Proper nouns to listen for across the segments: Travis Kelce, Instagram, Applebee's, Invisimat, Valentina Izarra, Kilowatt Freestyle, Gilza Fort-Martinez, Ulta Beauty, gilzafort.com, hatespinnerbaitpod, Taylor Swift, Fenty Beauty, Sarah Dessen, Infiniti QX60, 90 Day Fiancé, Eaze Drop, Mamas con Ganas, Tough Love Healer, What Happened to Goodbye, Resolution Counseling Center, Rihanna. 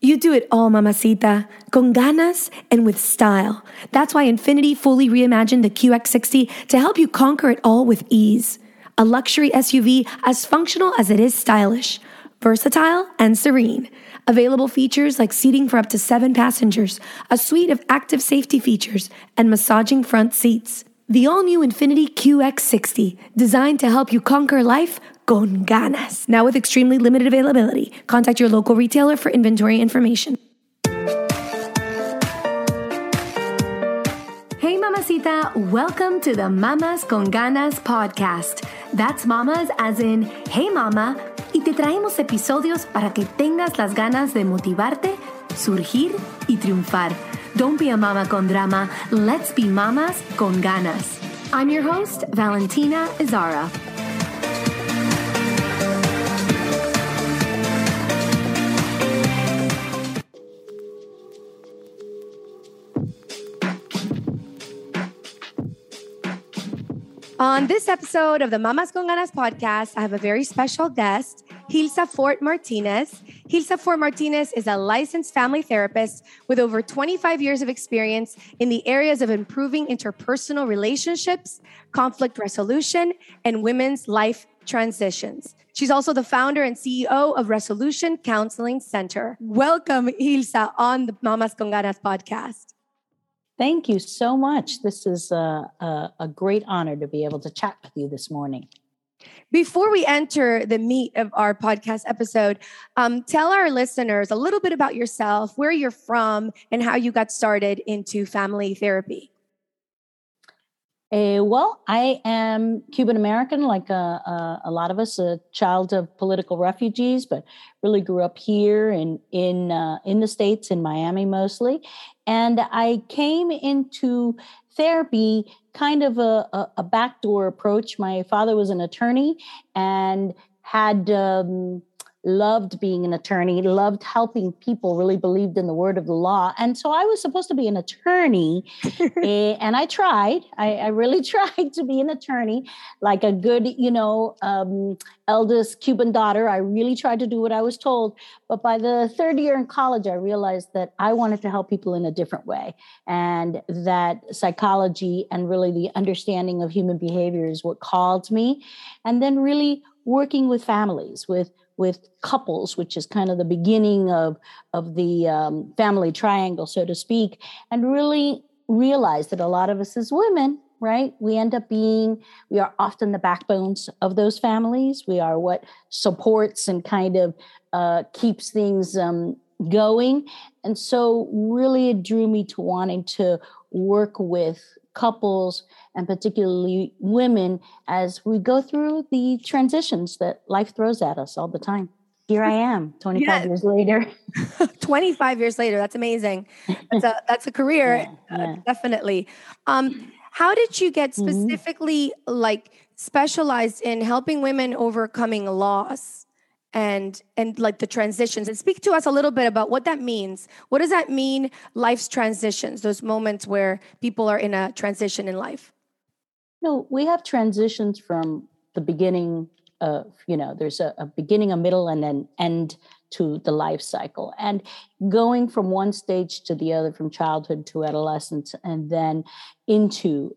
You do it all, mamacita, con ganas and with style. That's why Infiniti fully reimagined the QX60 to help you conquer it all with ease. A luxury SUV as functional as it is stylish, versatile and serene. Available features like seating for up to 7 passengers, a suite of active safety features, and massaging front seats. The all-new Infiniti QX60, designed to help you conquer life con ganas. Now with extremely limited availability. Contact your local retailer for inventory information. Hey, mamacita. Welcome to the Mamas con Ganas podcast. That's mamas as in, hey, mama. Y te traemos episodios para que tengas las ganas de motivarte, surgir y triunfar. Don't be a mama con drama. Let's be mamas con ganas. I'm your host, Valentina Izarra. On this episode of the Mamas con Ganas podcast, I have a very special guest, Gilza Fort-Martinez. Gilza Fort-Martinez is a licensed family therapist with over 25 years of experience in the areas of improving interpersonal relationships, conflict resolution, and women's life transitions. She's also the founder and CEO of Resolution Counseling Center. Welcome, Gilza, on the Mamas con Ganas podcast. Thank you so much. This is a great honor to be able to chat with you this morning. Before we enter the meat of our podcast episode, tell our listeners a little bit about yourself, where you're from, and how you got started into family therapy. Well, I am Cuban-American, like a lot of us, a child of political refugees, but really grew up here in the States, in Miami mostly. And I came into therapy kind of a backdoor approach. My father was an attorney and had loved being an attorney, loved helping people, really believed in the word of the law. And so I was supposed to be an attorney and I tried. I really tried to be an attorney, like a good, eldest Cuban daughter. I really tried to do what I was told. But by the third year in college, I realized that I wanted to help people in a different way. And that psychology and really the understanding of human behavior is what called me. And then really working with families, with couples, which is kind of the beginning of the family triangle, so to speak, and really realize that a lot of us as women, right, we are often the backbones of those families. We are what supports and kind of keeps things going. And so really it drew me to wanting to work with couples and particularly women as we go through the transitions that life throws at us all the time. Here I am 25 years later. 25 years later. That's amazing. That's a career. Yeah. Definitely. How did you get specifically specialized in helping women overcoming loss and like the transitions? And speak to us a little bit about what that means. What does that mean? Life's transitions, those moments where people are in a transition in life. No, we have transitions from the beginning of, there's a beginning, a middle, and an end to the life cycle. And going from one stage to the other, from childhood to adolescence, and then into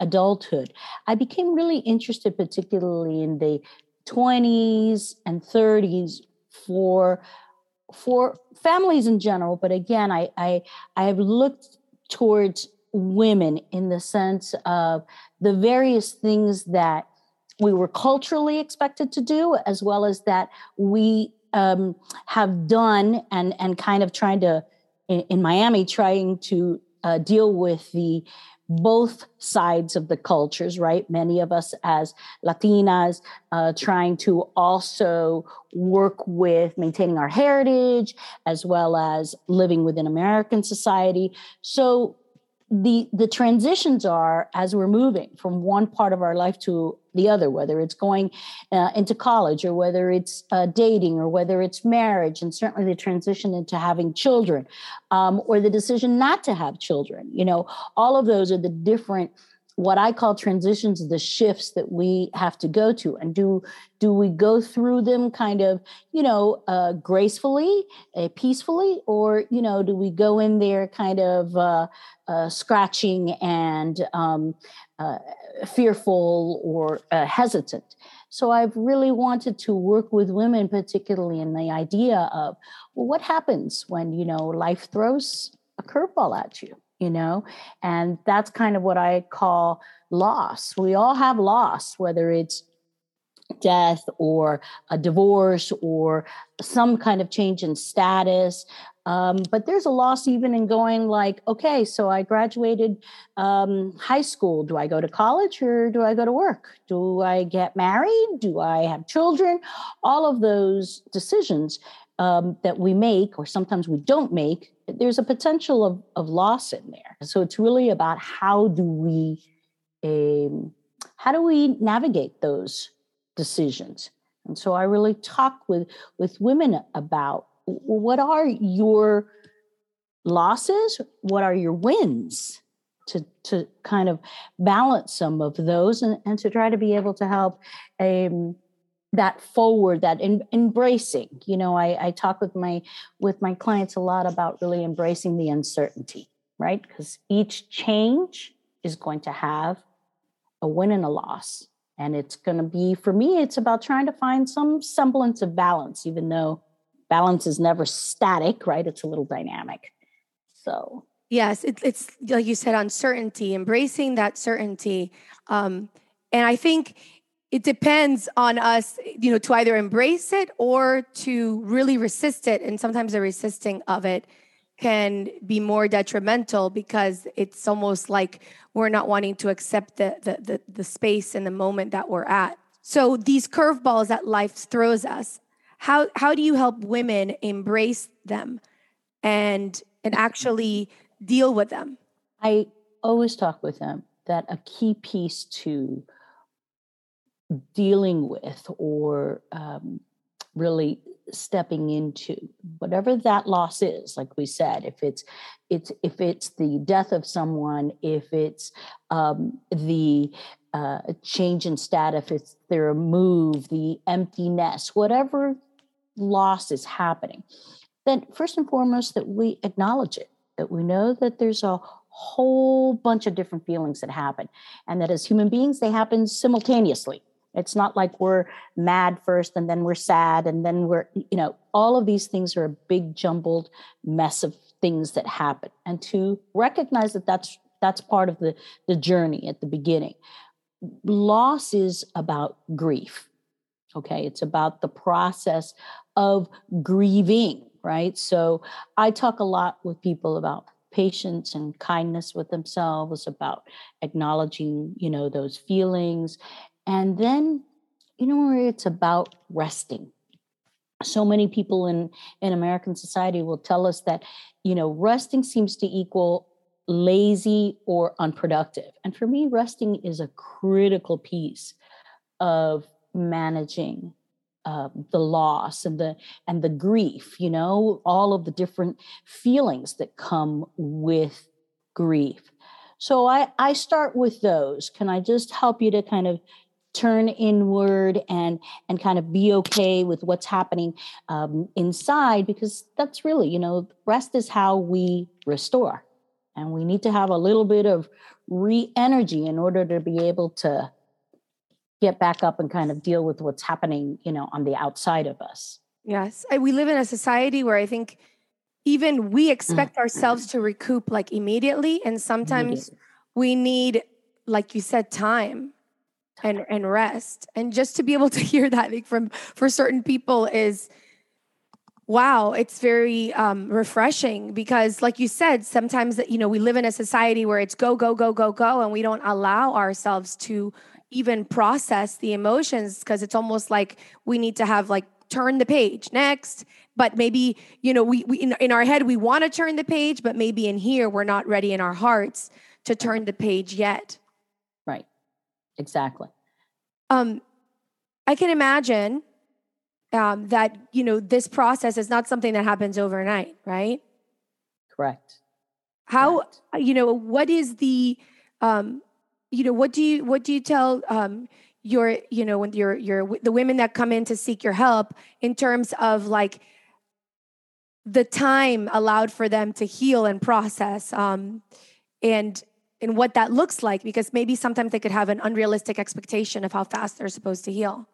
adulthood, I became really interested, particularly in the 20s and 30s for families in general. But again, I have looked towards women in the sense of the various things that we were culturally expected to do, as well as that we have done and kind of trying to, in Miami, trying to deal with the both sides of the cultures, right? Many of us as Latinas trying to also work with maintaining our heritage as well as living within American society. So the transitions are as we're moving from one part of our life to the other, whether it's going into college or whether it's dating or whether it's marriage, and certainly the transition into having children or the decision not to have children. You know, all of those are the different, what I call transitions, the shifts that we have to go to. And do we go through them kind of, you know, gracefully, peacefully, or, you know, do we go in there kind of scratching and fearful or hesitant? So I've really wanted to work with women, particularly in the idea of, well, what happens when, you know, life throws a curveball at you? You know, and that's kind of what I call loss. We all have loss, whether it's death or a divorce or some kind of change in status. But there's a loss even in going like, okay, so I graduated high school. Do I go to college or do I go to work? Do I get married? Do I have children? All of those decisions that we make, or sometimes we don't make, there's a potential of loss in there. So it's really about how do we navigate those decisions. And so I really talk with women about what are your losses, what are your wins, to kind of balance some of those and to try to be able to help that forward, that embracing, you know, I talk with my clients a lot about really embracing the uncertainty, right? Because each change is going to have a win and a loss. And it's going to be, for me, it's about trying to find some semblance of balance, even though balance is never static, right? It's a little dynamic. So. Yes. It's like you said, uncertainty, embracing that certainty. And I think it depends on us, you know, to either embrace it or to really resist it. And sometimes the resisting of it can be more detrimental because it's almost like we're not wanting to accept the space and the moment that we're at. So these curveballs that life throws us, how do you help women embrace them and actually deal with them? I always talk with them that a key piece to dealing with or really stepping into whatever that loss is, like we said, if it's the death of someone, if it's the change in status, if it's their move, the emptiness, whatever loss is happening, then first and foremost that we acknowledge it, that we know that there's a whole bunch of different feelings that happen, and that as human beings they happen simultaneously. It's not like we're mad first and then we're sad and then we're, you know, all of these things are a big jumbled mess of things that happen. And to recognize that that's part of the journey at the beginning. Loss is about grief. Okay. It's about the process of grieving, right? So I talk a lot with people about patience and kindness with themselves, about acknowledging, you know, those feelings. And then, you know, it's about resting. So many people in American society will tell us that, you know, resting seems to equal lazy or unproductive. And for me, resting is a critical piece of managing the loss and the grief, you know, all of the different feelings that come with grief. So I start with those. Can I just help you to kind of turn inward and kind of be okay with what's happening inside, because that's really, you know, rest is how we restore, and we need to have a little bit of re-energy in order to be able to get back up and kind of deal with what's happening, you know, on the outside of us. Yes. We live in a society where I think even we expect ourselves to recoup like immediately. And sometimes we need, like you said, time. And rest. And just to be able to hear that, like for certain people is wow, it's very refreshing, because like you said, sometimes, you know, we live in a society where it's go, go, go, go, go, and we don't allow ourselves to even process the emotions, because it's almost like we need to have like, turn the page next, but maybe, you know, we in our head, we want to turn the page, but maybe in here, we're not ready in our hearts to turn the page yet. Right. Exactly. I can imagine that, you know, this process is not something that happens overnight, right? Correct. How, you know, what is the, you know, what do you tell, the women that come in to seek your help in terms of like the time allowed for them to heal and process, and what that looks like, because maybe sometimes they could have an unrealistic expectation of how fast they're supposed to heal.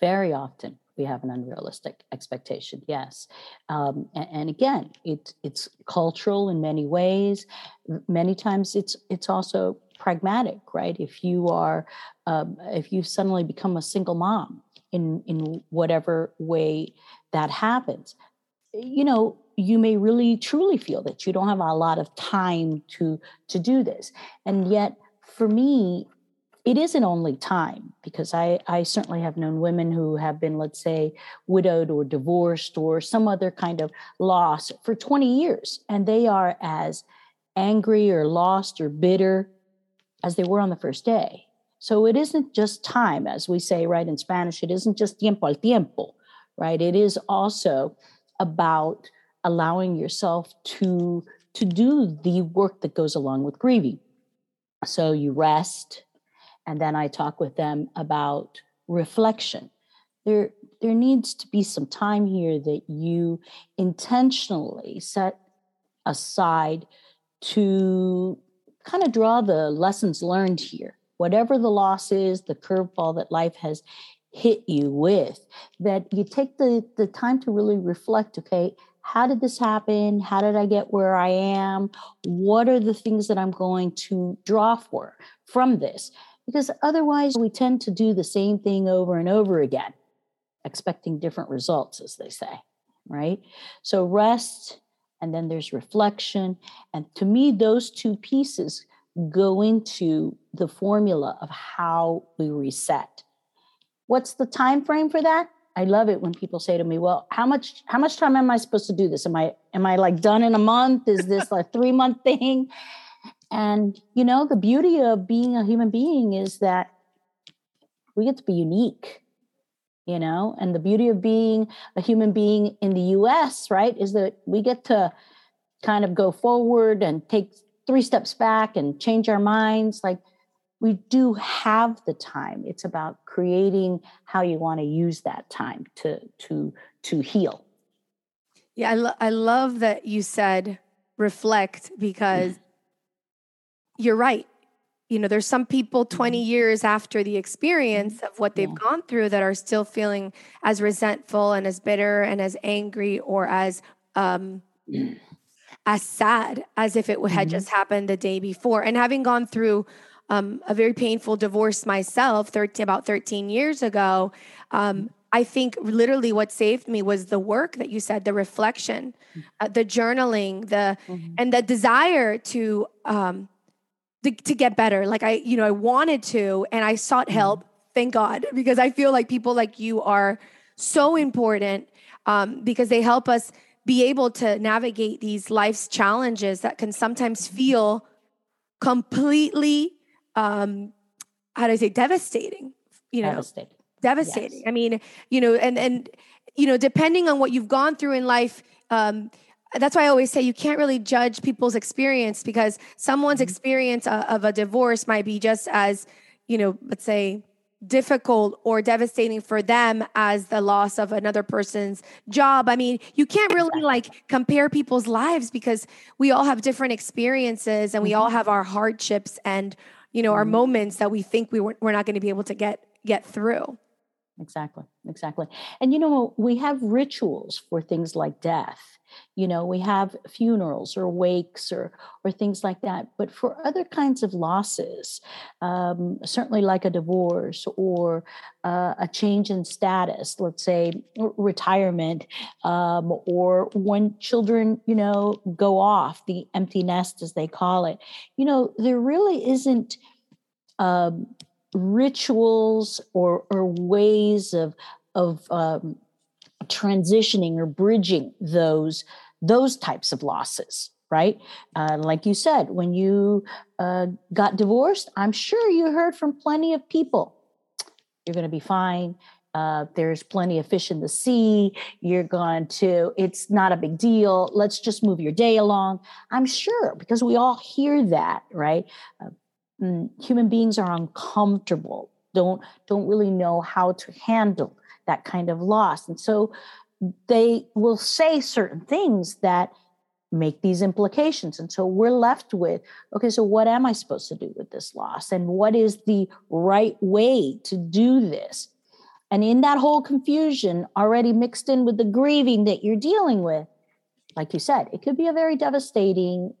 Very often we have an unrealistic expectation. Yes. And again, it's cultural in many ways. Many times it's also pragmatic, right? If you are, if you suddenly become a single mom in whatever way that happens, you know, you may really truly feel that you don't have a lot of time to do this. And yet for me, it isn't only time, because I certainly have known women who have been, let's say, widowed or divorced or some other kind of loss for 20 years. And they are as angry or lost or bitter as they were on the first day. So it isn't just time, as we say, right, in Spanish, it isn't just tiempo al tiempo, right? It is also about allowing yourself to do the work that goes along with grieving. So you rest, and then I talk with them about reflection. There needs to be some time here that you intentionally set aside to kind of draw the lessons learned here. Whatever the loss is, the curveball that life has hit you with, that you take the time to really reflect, okay, how did this happen? How did I get where I am? What are the things that I'm going to draw from this? Because otherwise we tend to do the same thing over and over again, expecting different results, as they say, right? So rest, and then there's reflection. And to me, those two pieces go into the formula of how we reset. What's the time frame for that? I love it when people say to me, well, how much time am I supposed to do this? Am I like done in a month? Is this like a 3-month thing? And, you know, the beauty of being a human being is that we get to be unique, you know, and the beauty of being a human being in the US, right, is that we get to kind of go forward and take 3 steps back and change our minds. Like, we do have the time. It's about creating how you want to use that time to heal. Yeah, I love that you said reflect, because you're right. You know, there's some people 20 years after the experience of what they've gone through that are still feeling as resentful and as bitter and as angry or as sad as if it had just happened the day before. And having gone through a very painful divorce myself about 13 years ago, I think literally what saved me was the work that you said, the reflection, the journaling, and the desire to get better. Like I wanted to, and I sought help, thank God, because I feel like people like you are so important, because they help us be able to navigate these life's challenges that can sometimes feel completely, devastating, you know? Devastating. Yes. I mean, you know, and, you know, depending on what you've gone through in life, that's why I always say you can't really judge people's experience, because someone's experience of a divorce might be just as, you know, let's say difficult or devastating for them as the loss of another person's job. I mean, you can't really like compare people's lives, because we all have different experiences and we all have our hardships and, you know, our moments that we think we're not going to be able to get through. Exactly. And, you know, we have rituals for things like death. You know, we have funerals or wakes or things like that. But for other kinds of losses, certainly like a divorce or a change in status, let's say retirement, or when children, you know, go off, the empty nest, as they call it, you know, there really isn't rituals or ways of transitioning or bridging those types of losses, right? Like you said, when you got divorced, I'm sure you heard from plenty of people, you're going to be fine. There's plenty of fish in the sea. You're going to, it's not a big deal. Let's just move your day along. I'm sure, because we all hear that, right? Human beings are uncomfortable, don't really know how to handle that kind of loss. And so they will say certain things that make these implications. And so we're left with, okay, so what am I supposed to do with this loss? And what is the right way to do this? And in that whole confusion, already mixed in with the grieving that you're dealing with, like you said, it could be a very devastating,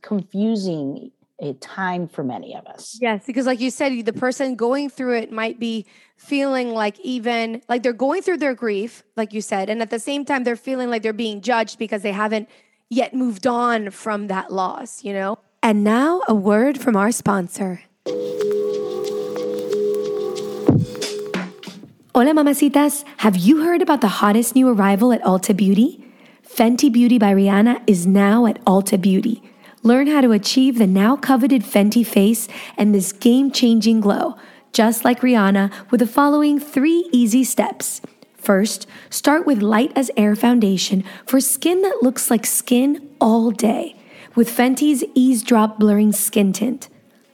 confusing a time for many of us. Yes, because like you said, the person going through it might be feeling like even like they're going through their grief, like you said, and at the same time, they're feeling like they're being judged because they haven't yet moved on from that loss, you know? And now a word from our sponsor. Hola, mamacitas. Have you heard about the hottest new arrival at Ulta Beauty? Fenty Beauty by Rihanna is now at Ulta Beauty. Learn how to achieve the now coveted Fenty face and this game-changing glow, just like Rihanna, with the following 3 easy steps. First, start with light as air foundation for skin that looks like skin all day with Fenty's Eaze Drop Blurring Skin Tint.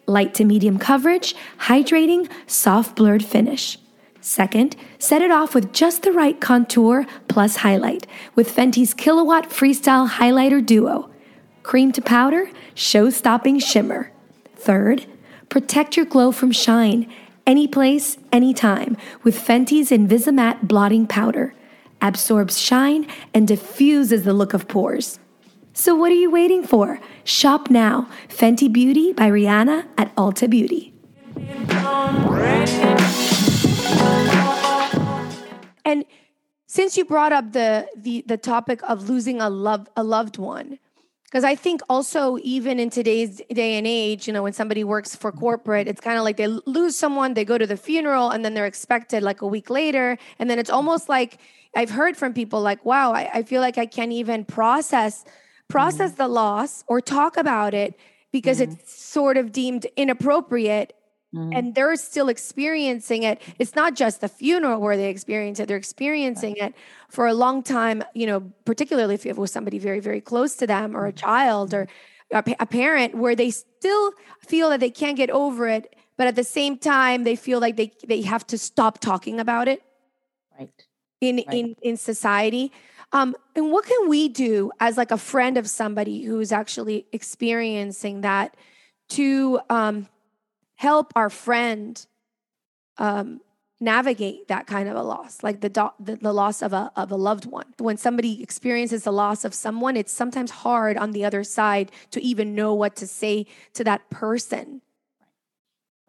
Light to medium coverage, hydrating, soft blurred finish. Second, set it off with just the right contour plus highlight with Fenty's Kilowatt Freestyle Highlighter Duo. Cream to powder, show-stopping shimmer. Third, protect your glow from shine, any place, any time, with Fenty's Invisimat blotting powder. Absorbs shine and diffuses the look of pores. So what are you waiting for? Shop now. Fenty Beauty by Rihanna at Ulta Beauty. And since you brought up the topic of losing a loved one, because I think also even in today's day and age, you know, when somebody works for corporate, it's kind of like they lose someone, they go to the funeral, and then they're expected like a week later. And then it's almost like I've heard from people like, wow, I feel like I can't even process the loss or talk about it because it's sort of deemed inappropriate. And they're still experiencing it. It's not just the funeral where they experience it. They're experiencing it for a long time, you know, particularly if it was somebody very, very close to them or a child or a parent, where they still feel that they can't get over it. But at the same time, they feel like they have to stop talking about it. In society. And what can we do as like a friend of somebody who's actually experiencing that to help our friend navigate that kind of a loss, like the loss of a loved one? When somebody experiences the loss of someone, it's sometimes hard on the other side to even know what to say to that person.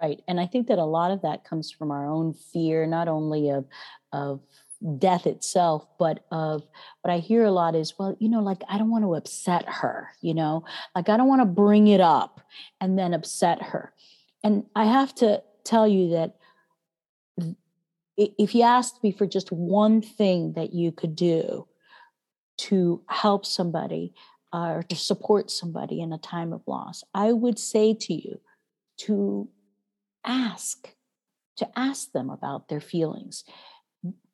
Right. And I think that a lot of that comes from our own fear, not only of death itself, but of what I hear a lot is, well, you know, like, I don't want to upset her, you know, like, I don't want to bring it up and then upset her. And I have to tell you that if you asked me for just one thing that you could do to help somebody or to support somebody in a time of loss, I would say to you to ask them about their feelings.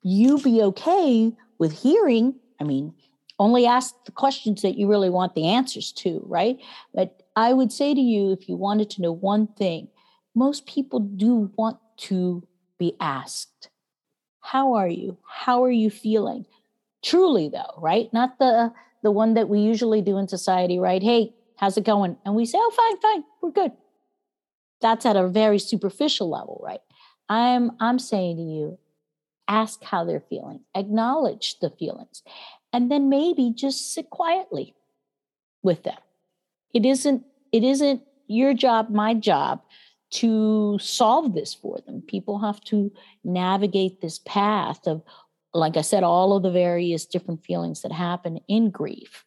You be okay with hearing, I mean, only ask the questions that you really want the answers to, right? But I would say to you, if you wanted to know one thing, most people do want to be asked, how are you? How are you feeling? Truly though, right? Not the one that we usually do in society, right? Hey, how's it going? And we say, oh, fine, we're good. That's at a very superficial level, right? I'm saying to you, ask how they're feeling, acknowledge the feelings, and then maybe just sit quietly with them. It isn't your job, my job, to solve this for them. People have to navigate this path of, like I said, all of the various different feelings that happen in grief.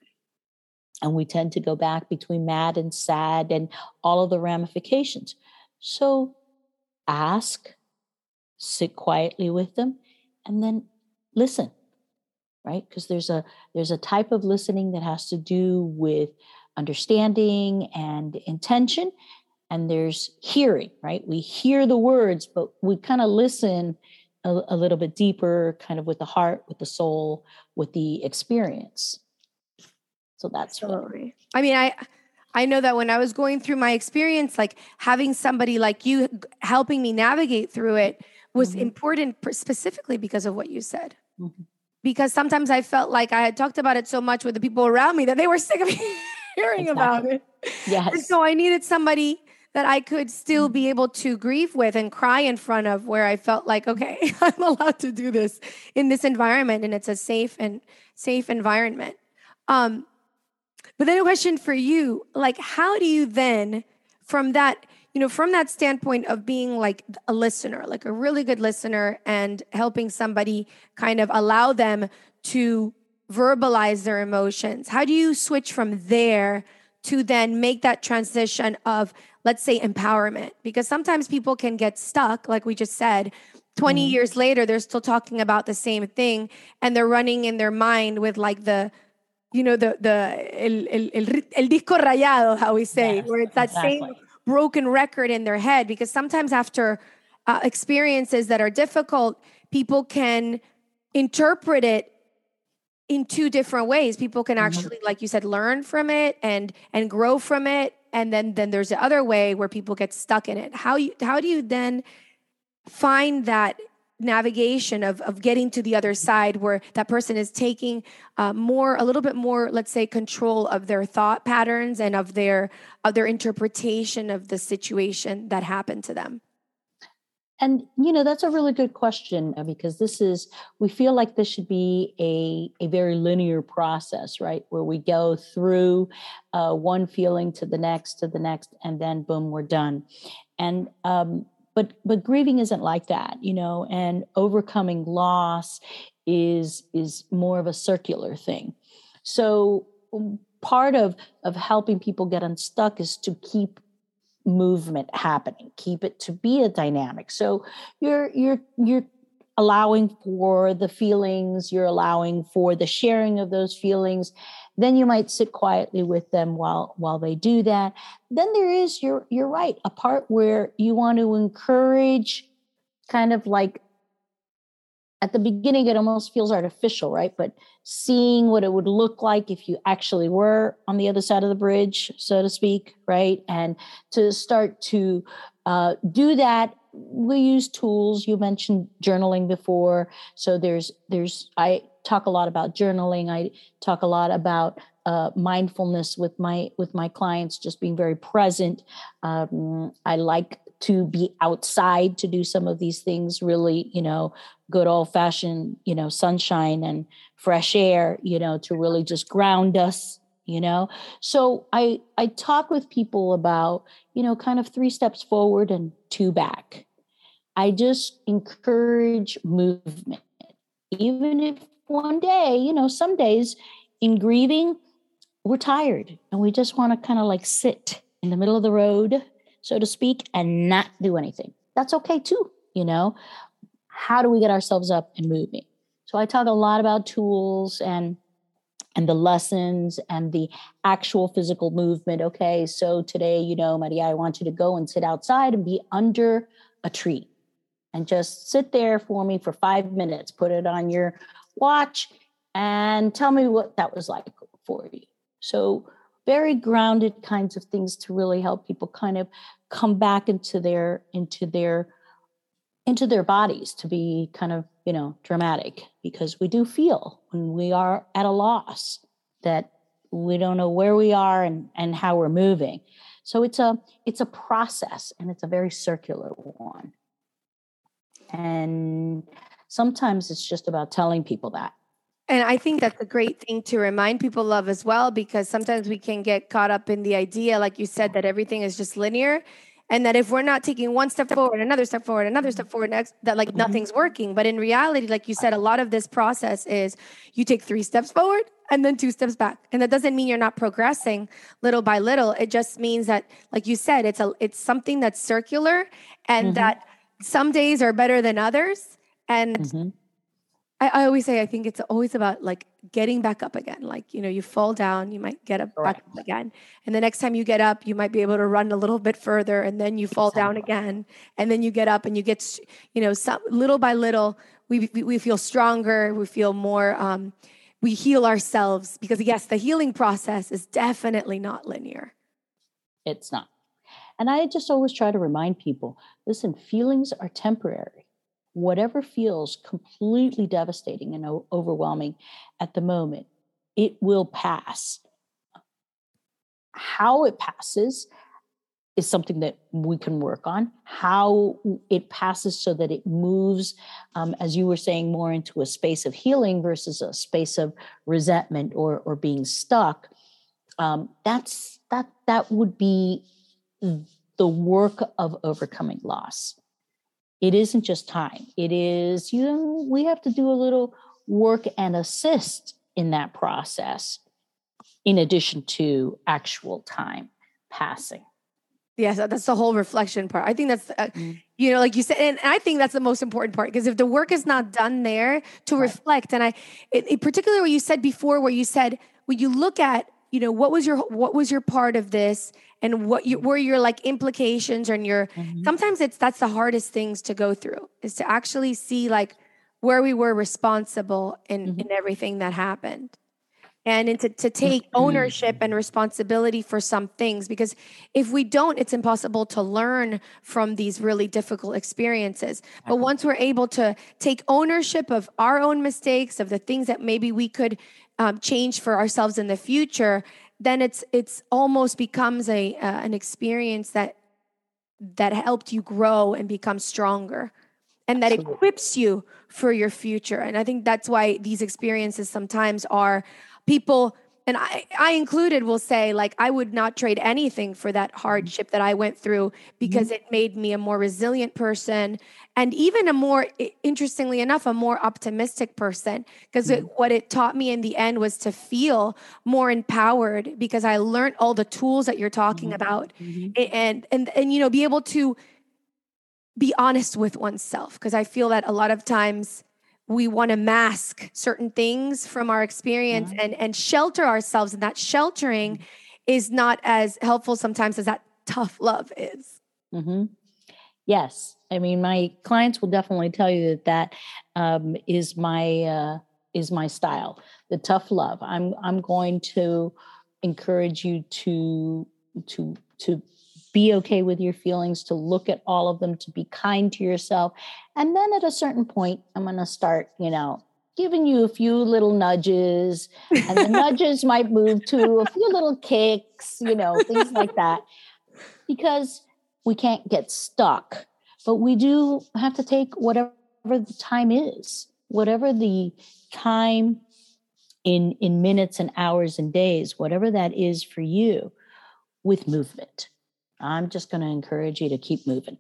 And we tend to go back between mad and sad and all of the ramifications. So ask, sit quietly with them, and then listen, right? Because there's a type of listening that has to do with understanding and intention, and there's hearing, right? We hear the words, but we kind of listen a little bit deeper, kind of with the heart, with the soul, with the experience. So that's absolutely. I mean, I know that when I was going through my experience, like having somebody like you helping me navigate through it was mm-hmm. important, specifically because of what you said. Mm-hmm. Because sometimes I felt like I had talked about it so much with the people around me that they were sick of me hearing about it. Yes. And so I needed somebody that I could still be able to grieve with and cry in front of, where I felt like, okay, I'm allowed to do this in this environment, and it's a safe environment. But then a question for you, like, how do you then from that standpoint of being like a listener, like a really good listener, and helping somebody kind of allow them to verbalize their emotions, how do you switch from there to then make that transition of, let's say, empowerment? Because sometimes people can get stuck, like we just said, 20 mm-hmm. years later, they're still talking about the same thing, and they're running in their mind with like the disco rayado, how we say, yes, where it's that same broken record in their head. Because sometimes after experiences that are difficult, people can interpret it in two different ways. People can actually, mm-hmm. like you said, learn from it and grow from it. And then there's the other way where people get stuck in it. How do you then find that navigation of getting to the other side, where that person is taking a little bit more, let's say, control of their thought patterns and of their interpretation of the situation that happened to them? And, that's a really good question, because we feel like this should be a very linear process, right? Where we go through one feeling to the next, and then boom, we're done. And, but grieving isn't like that, and overcoming loss is more of a circular thing. So part of helping people get unstuck is to keep movement happening, keep it to be a dynamic. So you're allowing for the feelings, you're allowing for the sharing of those feelings. Then you might sit quietly with them while they do that. Then there is, you're right, a part where you want to encourage, kind of like at the beginning, it almost feels artificial, right? But seeing what it would look like if you actually were on the other side of the bridge, so to speak, right? And to start to do that, we use tools. You mentioned journaling before. So I talk a lot about journaling. I talk a lot about mindfulness with my clients, just being very present. I like to be outside to do some of these things, really, good old fashioned, sunshine and fresh air, to really just ground us, So I talk with people about, kind of 3 steps forward and 2 back. I just encourage movement. Even if one day, some days in grieving, we're tired and we just want to kind of like sit in the middle of the road, so to speak, and not do anything. That's okay too, How do we get ourselves up and moving? So I talk a lot about tools and the lessons and the actual physical movement. Okay, so today, Maria, I want you to go and sit outside and be under a tree and just sit there for me for 5 minutes, put it on your watch, and tell me what that was like for you. So very grounded kinds of things to really help people kind of come back into their bodies, to be kind of, dramatic, because we do feel when we are at a loss that we don't know where we are and how we're moving. So it's a process, and it's a very circular one. And Sometimes it's just about telling people that. And I think that's a great thing to remind people of as well, because sometimes we can get caught up in the idea, like you said, that everything is just linear. And that if we're not taking one step forward, another step forward, another step forward, next, that like nothing's working. But in reality, like you said, a lot of this process is you take 3 steps forward and then 2 steps back. And that doesn't mean you're not progressing little by little. It just means that, like you said, it's something that's circular and that some days are better than others. And I always say, I think it's always about like getting back up again. Like, you know, you fall down, you might get up back up again. And the next time you get up, you might be able to run a little bit further, and then you fall down again. And then you get up and you get, you know, some, little by little, we feel stronger. We feel more, we heal ourselves, because yes, the healing process is definitely not linear. It's not. And I just always try to remind people, listen, feelings are temporary. Whatever feels completely devastating and overwhelming at the moment, it will pass. How it passes is something that we can work on. How it passes so that it moves, as you were saying, more into a space of healing versus a space of resentment or being stuck. That would be the work of overcoming loss. It isn't just time. It is, you know, we have to do a little work and assist in that process in addition to actual time passing. Yes, that's the whole reflection part. I think that's, you know, like you said, and I think that's the most important part, because if the work is not done there to reflect, and it particularly what you said before, where you said, when you look at, you know, what was your part of this, and were your like implications, and your, sometimes that's the hardest things to go through, is to actually see like where we were responsible in everything that happened, and to take ownership and responsibility for some things, because if we don't, it's impossible to learn from these really difficult experiences. But once we're able to take ownership of our own mistakes, of the things that maybe we could change for ourselves in the future, then it's almost becomes an experience that helped you grow and become stronger, and that equips you for your future. And I think that's why these experiences sometimes are people, and I included, will say like, I would not trade anything for that hardship that I went through, because it made me a more resilient person, and even a more, interestingly enough, a more optimistic person, because what it taught me in the end was to feel more empowered, because I learned all the tools that you're talking about, and you know, be able to be honest with oneself, because I feel that a lot of times we want to mask certain things from our experience and shelter ourselves. And that sheltering is not as helpful sometimes as that tough love is. Yes. I mean, my clients will definitely tell you that is my style, the tough love. I'm going to encourage you to be okay with your feelings, to look at all of them, to be kind to yourself. And then at a certain point, I'm going to start, you know, giving you a few little nudges, and the nudges might move to a few little kicks, you know, things like that, because we can't get stuck, but we do have to take whatever the time in minutes and hours and days, whatever that is for you, with movement. I'm just going to encourage you to keep moving.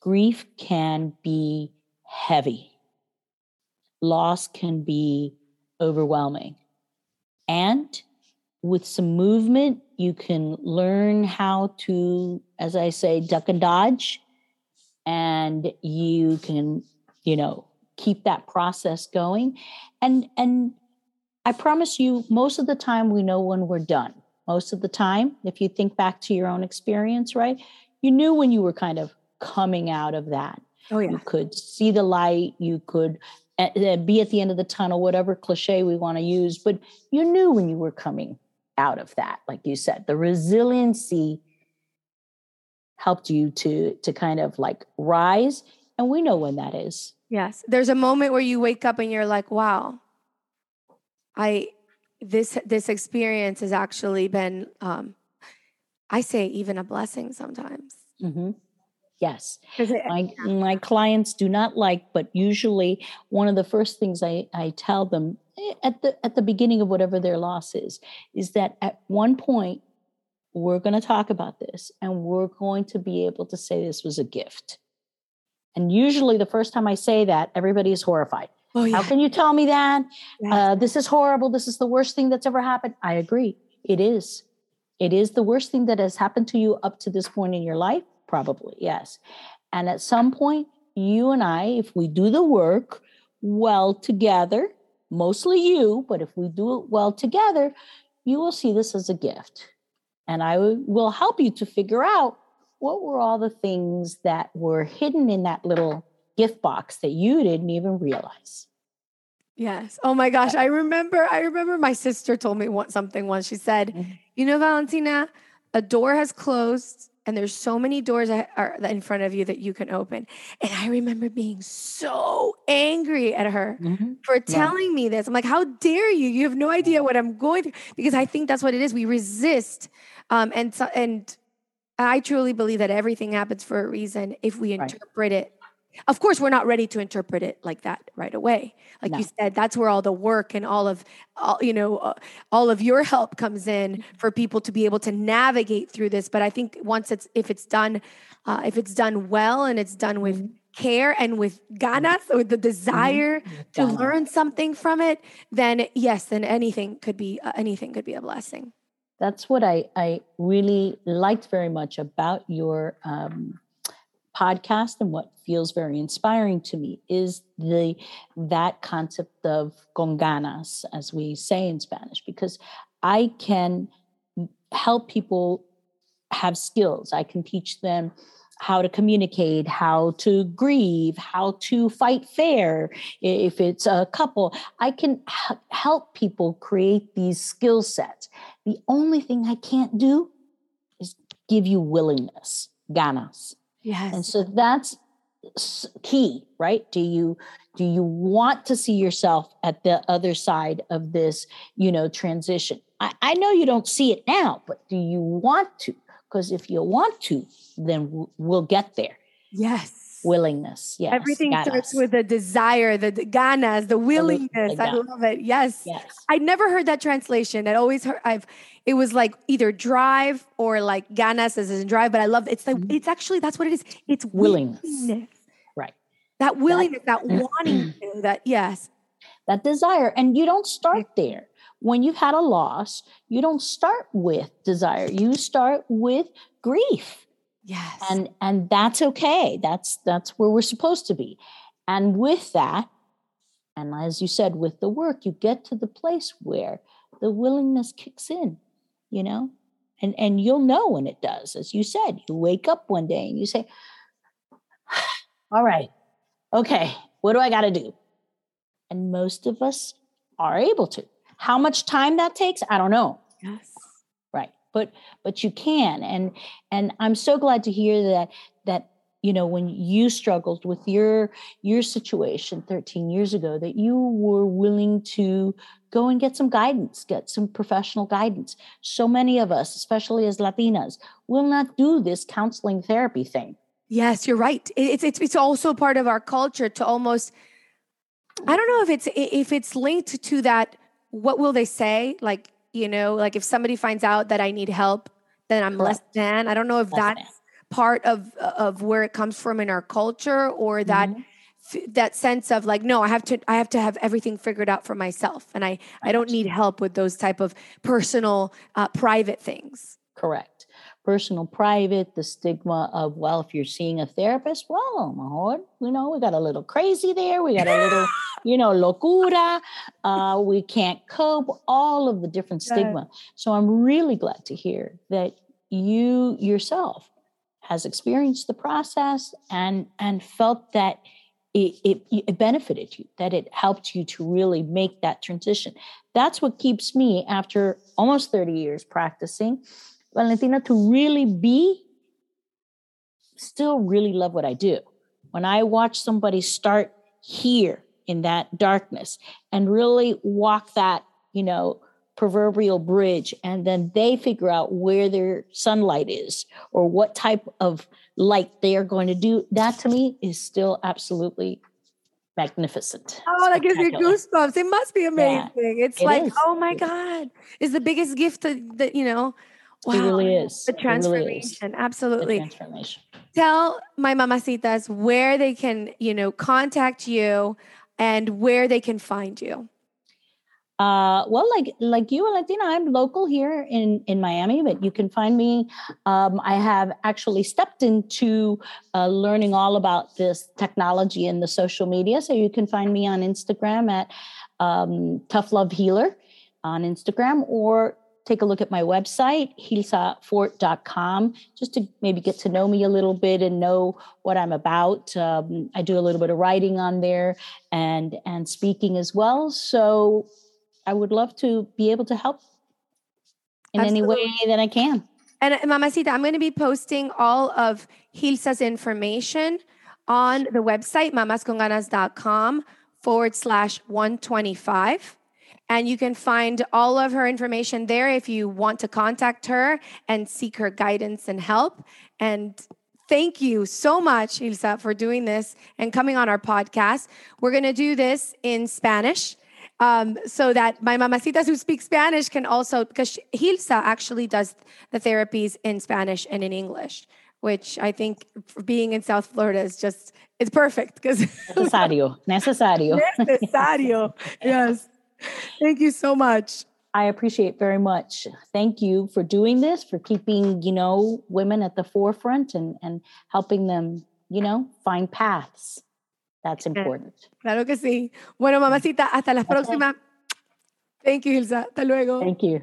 Grief can be heavy. Loss can be overwhelming. And with some movement, you can learn how to, as I say, duck and dodge. And you can, you know, keep that process going. And I promise you, most of the time we know when we're done. Most of the time, if you think back to your own experience, right, you knew when you were kind of coming out of that. Oh, yeah. You could see the light, you could be at the end of the tunnel, whatever cliche we want to use, but you knew when you were coming out of that. Like you said, the resiliency helped you to kind of like rise. And we know when that is. Yes. There's a moment where you wake up and you're like, wow, this experience has actually been, I say, even a blessing sometimes. Yes. My clients do not like, but usually one of the first things I tell them at the beginning of whatever their loss is that at one point we're going to talk about this and we're going to be able to say this was a gift. And usually the first time I say that, everybody is horrified. Oh, yeah. How can you tell me that? Yeah. This is horrible. This is the worst thing that's ever happened. I agree. It is. It is the worst thing that has happened to you up to this point in your life. Probably, yes. And at some point, you and I, if we do the work well together, mostly you, but if we do it well together, you will see this as a gift. And I will help you to figure out what were all the things that were hidden in that little gift box that you didn't even realize. Yes. Oh my gosh. I remember my sister told me something once. She said, mm-hmm. You know, Valentina, a door has closed and there's so many doors that are in front of you that you can open. And I remember being so angry at her mm-hmm. for telling me this. I'm like, how dare you? You have no idea what I'm going through, because I think that's what it is. We resist. And I truly believe that everything happens for a reason if we interpret it. Of course, we're not ready to interpret it like that right away. Like you said, that's where all the work and all of your help comes in for people to be able to navigate through this. But I think if it's done well and it's done with care and with ganas, or the desire to learn something from it, then anything could be a blessing. That's what I really liked very much about your podcast, and what feels very inspiring to me is that concept of con ganas, as we say in Spanish, because I can help people have skills. I can teach them how to communicate, how to grieve, how to fight fair. If it's a couple, I can help people create these skill sets. The only thing I can't do is give you willingness, ganas. Yes. And so that's key, right? Do you want to see yourself at the other side of this, transition? I know you don't see it now, but do you want to? Because if you want to, then we'll get there. Yes. Willingness. Yes. Everything starts with the desire, the ganas, the willingness. I love it. Yes. I never heard that translation. It was like either drive or like ganas as in drive, but I love it's like it's actually that's what it is. It's willingness. Right. That willingness, that wanting to, that yes. That desire. And you don't start there. When you've had a loss, you don't start with desire. You start with grief. Yes. And that's okay. That's where we're supposed to be. And with that, and as you said, with the work, you get to the place where the willingness kicks in. And you'll know when it does. As you said, you wake up one day and you say, all right, okay, what do I got to do? And most of us are able to. How much time that takes, I don't know. Yes. Right. But you can. And I'm so glad to hear that, when you struggled with your situation 13 years ago, that you were willing to go and get some guidance, get some professional guidance. So many of us, especially as Latinas, will not do this counseling therapy thing. Yes, you're right. It's also part of our culture to almost, I don't know if it's linked to that. What will they say? Like, like if somebody finds out that I need help, then I'm less than. I don't know if that's part of where it comes from in our culture, or that that sense of like, no, I have to have everything figured out for myself, and I don't need help with those type of personal, private things. Correct. Personal, private, the stigma of, well, if you're seeing a therapist, well, mejor, we got a little crazy there. We got a little, locura. We can't cope, all of the different stigma. So I'm really glad to hear that you yourself has experienced the process and felt that it benefited you, that it helped you to really make that transition. That's what keeps me, after almost 30 years practicing, Valentina, to really still really love what I do. When I watch somebody start here in that darkness and really walk that, proverbial bridge, and then they figure out where their sunlight is or what type of light they are going to do. That to me is still absolutely magnificent. Oh, that gives me goosebumps. It must be amazing. Yeah, it's oh my God, it's the biggest gift that you know. Wow. It really is. The transformation. Really is. Absolutely. The transformation. Tell my mamacitas where they can, contact you and where they can find you. Well, like you, Latina, I'm local here in Miami, but you can find me. I have actually stepped into learning all about this technology and the social media. So you can find me on Instagram at Tough Love Healer on Instagram, or take a look at my website, gilzafort.com, just to maybe get to know me a little bit and know what I'm about. I do a little bit of writing on there and speaking as well. So I would love to be able to help in Absolutely. Any way that I can. And Mamacita, I'm going to be posting all of Gilza's information on the website, mamasconganas.com/125. And you can find all of her information there if you want to contact her and seek her guidance and help. And thank you so much, Gilza, for doing this and coming on our podcast. We're going to do this in Spanish so that my mamacitas who speak Spanish can also, because Gilza actually does the therapies in Spanish and in English, which I think being in South Florida is just, it's perfect. Necesario. Necesario, yes. Thank you so much. I appreciate very much. Thank you for doing this, for keeping, women at the forefront and helping them, find paths. That's important. Claro que sí. Bueno, mamacita, hasta la próxima. Thank you, Gilza. Hasta luego. Thank you.